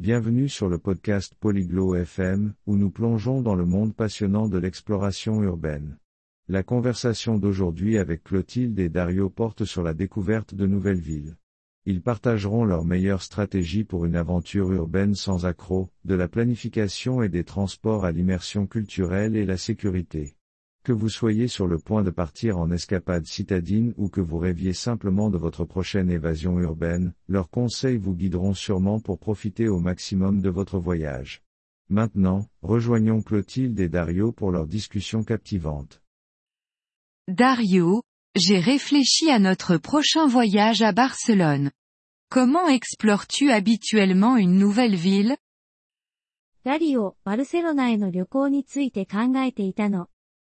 Bienvenue sur le podcast Polyglot FM, où nous plongeons dans le monde passionnant de l'exploration urbaine. La conversation d'aujourd'hui avec Clotilde et Dario porte sur la découverte de nouvelles villes. Ils partageront leurs meilleures stratégies pour une aventure urbaine sans accroc, de la planification et des transports à l'immersion culturelle et la sécurité. Que vous soyez sur le point de partir en escapade citadine ou que vous rêviez simplement de votre prochaine évasion urbaine, leurs conseils vous guideront sûrement pour profiter au maximum de votre voyage. Maintenant, rejoignons Clotilde et Dario pour leur discussion captivante. Dario, j'ai réfléchi à notre prochain voyage à Barcelone. Comment explores-tu habituellement une nouvelle ville? Dario, Barcelona への旅行について考えていたの。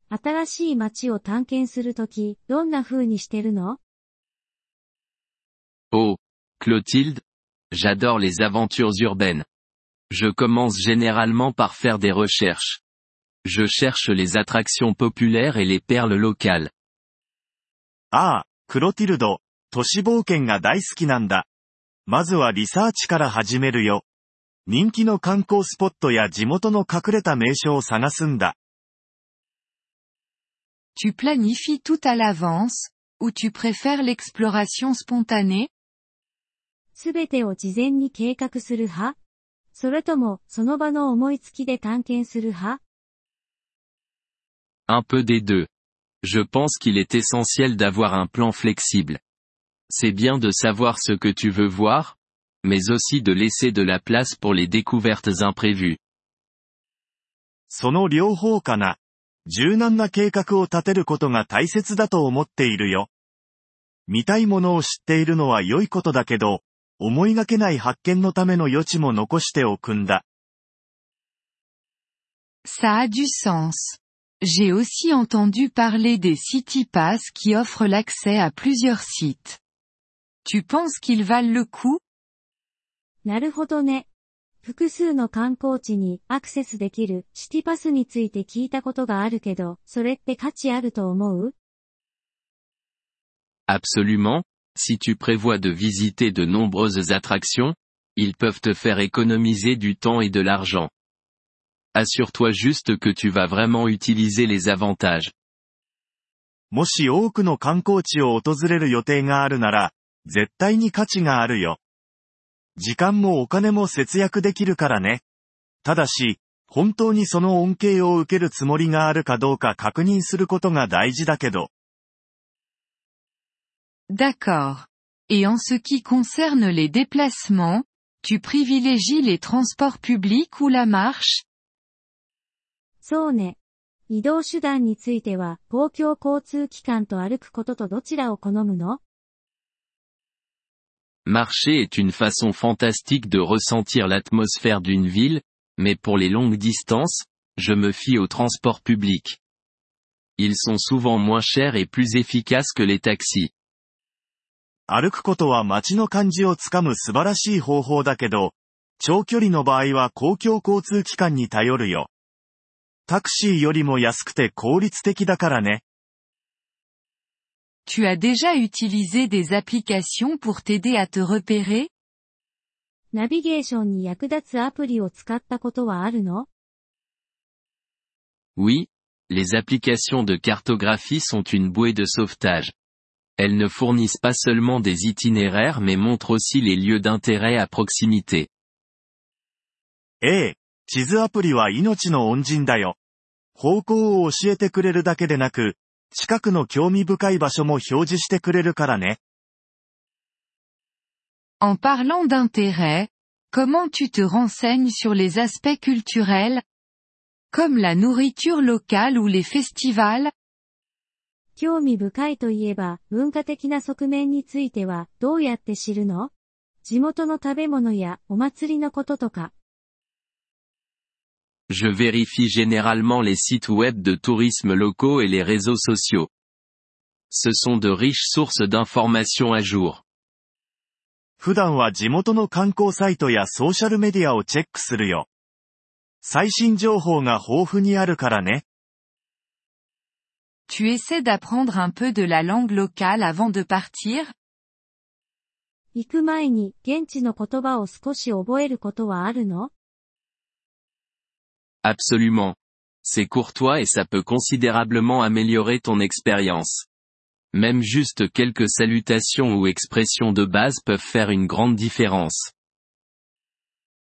新しい街を探検するとき、どんな風にしてるの? Oh, Clotilde, j'adore les aventures urbaines. Je commence généralement par faire des recherches. Je cherche les attractions populaires et les perles locales. Ah, Clotilde, 都市冒険が大好きなんだ。まずはリサーチから始めるよ。人気の観光スポットや地元の隠れた名所を探すんだ。Tu planifies tout à l'avance, ou tu préfères l'exploration spontanée? すべてを事前に計画する派?それとも、その場の思いつきで探検する派? Un peu des deux. Je pense qu'il est essentiel d'avoir un plan flexible. C'est bien de savoir ce que tu veux voir, mais aussi de laisser de la place pour les découvertes imprévues. その両方かな。柔軟な計画を立てることが大切だと思っているよ。見たいものを知っているのは良いことだけど、思いがけない発見のための余地も残しておくんだ。Ça a du sens. J'ai aussi entendu parler des Citipass qui offrent l'accès à plusieurs sites. Tu penses qu'ils valent le coup? なるほどね。複数の観光地にアクセスできるシティパスについて聞いたことがあるけど、それって価値あると思う? Absolument. Si tu prévois de visiter de nombreuses attractions, ils peuvent te faire économiser du temps et de l'argent. Assure-toi juste que tu vas vraiment utiliser les avantages. もし多くの観光地を訪れる予定があるなら、絶対に価値があるよ。時間もお金も節約できるからね。ただし、本当にその恩恵を受けるつもりがあるかどうか確認することが大事だけど。D'accord. Et en ce qui concerne les déplacements, tu privilégies les transports publics ou la marche? そうね。移動手段については、公共交通機関と歩くこととどちらを好むの? Marcher est une façon fantastique de ressentir l'atmosphère d'une ville, mais pour les longues distances, je me fie aux transports publics. Ils sont souvent moins chers et plus efficaces que les taxis. 歩くことは街の感じをつかむ素晴らしい方法だけど、長距離の場合は公共交通機関に頼るよ。タクシーよりも安くて効率的だからね。Tu as déjà utilisé des applications pour t'aider à te repérer? ナビゲーションに役立つアプリを使ったことはあるの? Oui, les applications de cartographie sont une bouée de sauvetage. Elles ne fournissent pas seulement des itinéraires mais montrent aussi les lieux d'intérêt à proximité. ええ、地図アプリは命の恩人だよ。方向を教えてくれるだけでなく、近くの興味深い場所も表示してくれるからね。En parlant d'intérêt, comment tu te renseignes sur les aspects culturels? Comme la nourriture locale ou les festivals? 興味深いといえば、文化的な側面については、どうやって知るの? 地元の食べ物や、お祭りのこととか。Je vérifie généralement les sites web de tourisme locaux et les réseaux sociaux. Ce sont de riches sources d'informations à jour. 普段は地元の観光サイトやソーシャルメディアをチェックするよ。最新情報が豊富にあるからね。Tu essaies d'apprendre un peu de la langue locale avant de partir? 行く前に現地の言葉を少し覚えることはあるの? Absolument. C'est courtois et ça peut considérablement améliorer ton expérience. Même juste quelques salutations ou expressions de base peuvent faire une grande différence.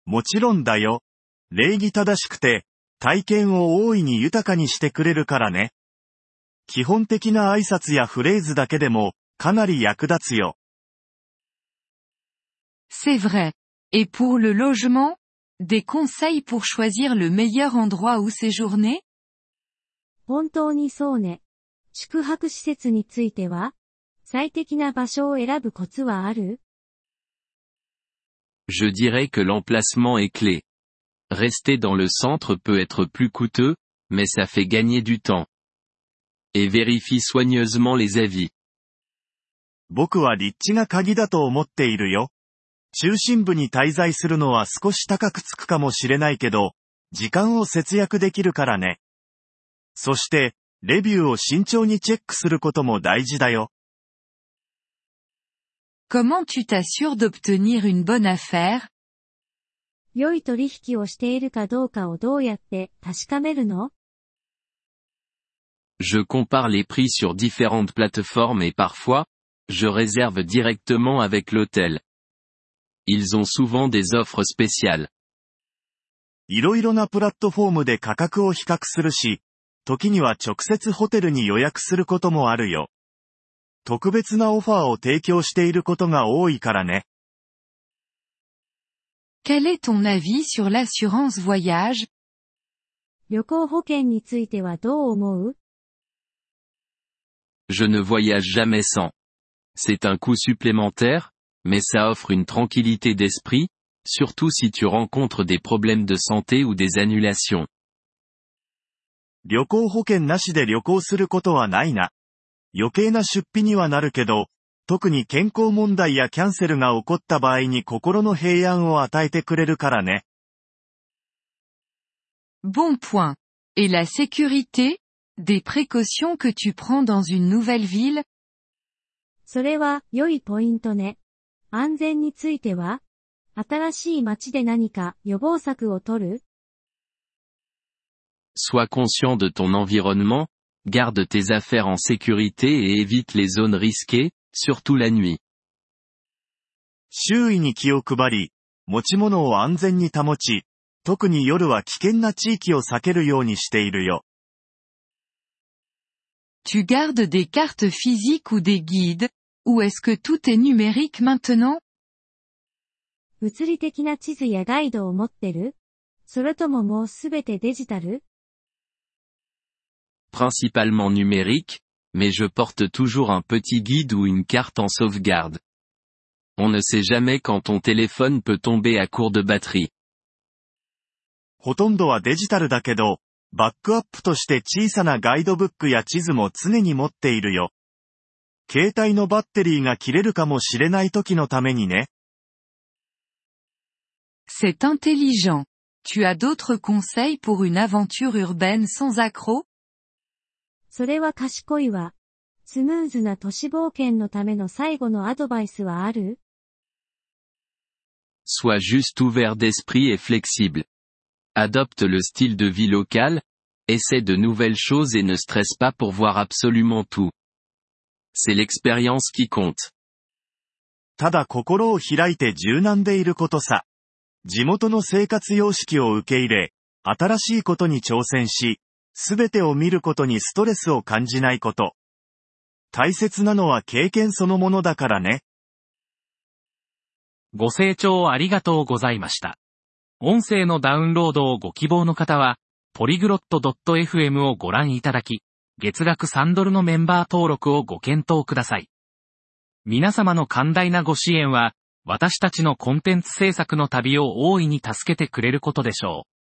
もちろんだよ。礼儀正しくて、体験を大いに豊かにしてくれるからね。基本的な挨拶やフレーズだけでも、かなり役立つよ。C'est vrai. Et pour le logement? Des conseils pour choisir le meilleur endroit où séjourner? 本当にそうね。宿泊施設については、最適な場所を選ぶコツはある? Je dirais que l'emplacement est clé. Rester dans le centre peut être plus coûteux, mais ça fait gagner du temps. Et vérifie soigneusement les avis. 僕は立地が鍵だと思っているよ。中心部に滞在するのは少し高くつくかもしれないけど、時間を節約できるからね。そして、レビューを慎重にチェックすることも大事だよ。Comment tu t'assures d'obtenir une bonne affaire? 良い取引をしているかどうかをどうやって確かめるの? Je compare les prix sur différentes plateformes et parfois, je réserve directement avec l'hôtel.Ils ont souvent des offres spéciales. いろいろなプラットフォームで価格を比較するし、時には直接ホテルに予約することもあるよ。特別なオファーを提供していることが多いからね。Quel est ton avis sur l'assurance voyage? 旅行保険についてはどう思う? Je ne voyage jamais sans. C'est un coût supplémentaire?Mais ça offre une tranquillité d'esprit, surtout si tu rencontres des problèmes de santé ou des annulations. 旅行保険なしで旅行することはないな。余計な出費にはなるけど、特に健康問題やキャンセルが起こった場合に心の平安を与えてくれるからね。Bon point. Et la sécurité? Des précautions que tu prends dans une nouvelle ville? それは良いポイントね。安全については、新しい街で何か予防策を取る? Sois conscient de ton environnement, garde tes affaires en sécurité et évite les zones risquées, surtout la nuit. 周囲に気を配り、持ち物を安全に保ち、特に夜は危険な地域を避けるようにしているよ。Tu gardes des cartes physiques ou des guides?Ou est-ce que tout est numérique maintenant? 物理的な地図やガイドを持ってる? それとももうすべてデジタル? Principalement numérique, mais je porte toujours un petit guide ou une carte en sauvegarde. On ne sait jamais quand ton téléphone peut tomber à court de batterie. ほとんどはデジタルだけど、バックアップとして小さなガイドブックや地図も常に持っているよ。携帯のバッテリーが切れるかもしれない時のためにね。C'est intelligent. Tu as d'autres conseils pour une aventure urbaine sans accroc? それは賢いわ。スムーズな都市冒険のための最後のアドバイスはある? Sois juste ouvert d'esprit et flexible. Adopte le style de vie local, essaie de nouvelles choses et ne stresse pas pour voir absolument tout.C'est l'expérience qui compte. ただ心を開いて柔軟でいることさ。地元の生活様式を受け入れ、新しいことに挑戦し、すべてを見ることにストレスを感じないこと。大切なのは経験そのものだからね。ご清聴ありがとうございました。音声のダウンロードをご希望の方は、polyglot.fm をご覧いただき、月額$3のメンバー登録をご検討ください。皆様の寛大なご支援は、私たちのコンテンツ制作の旅を大いに助けてくれることでしょう。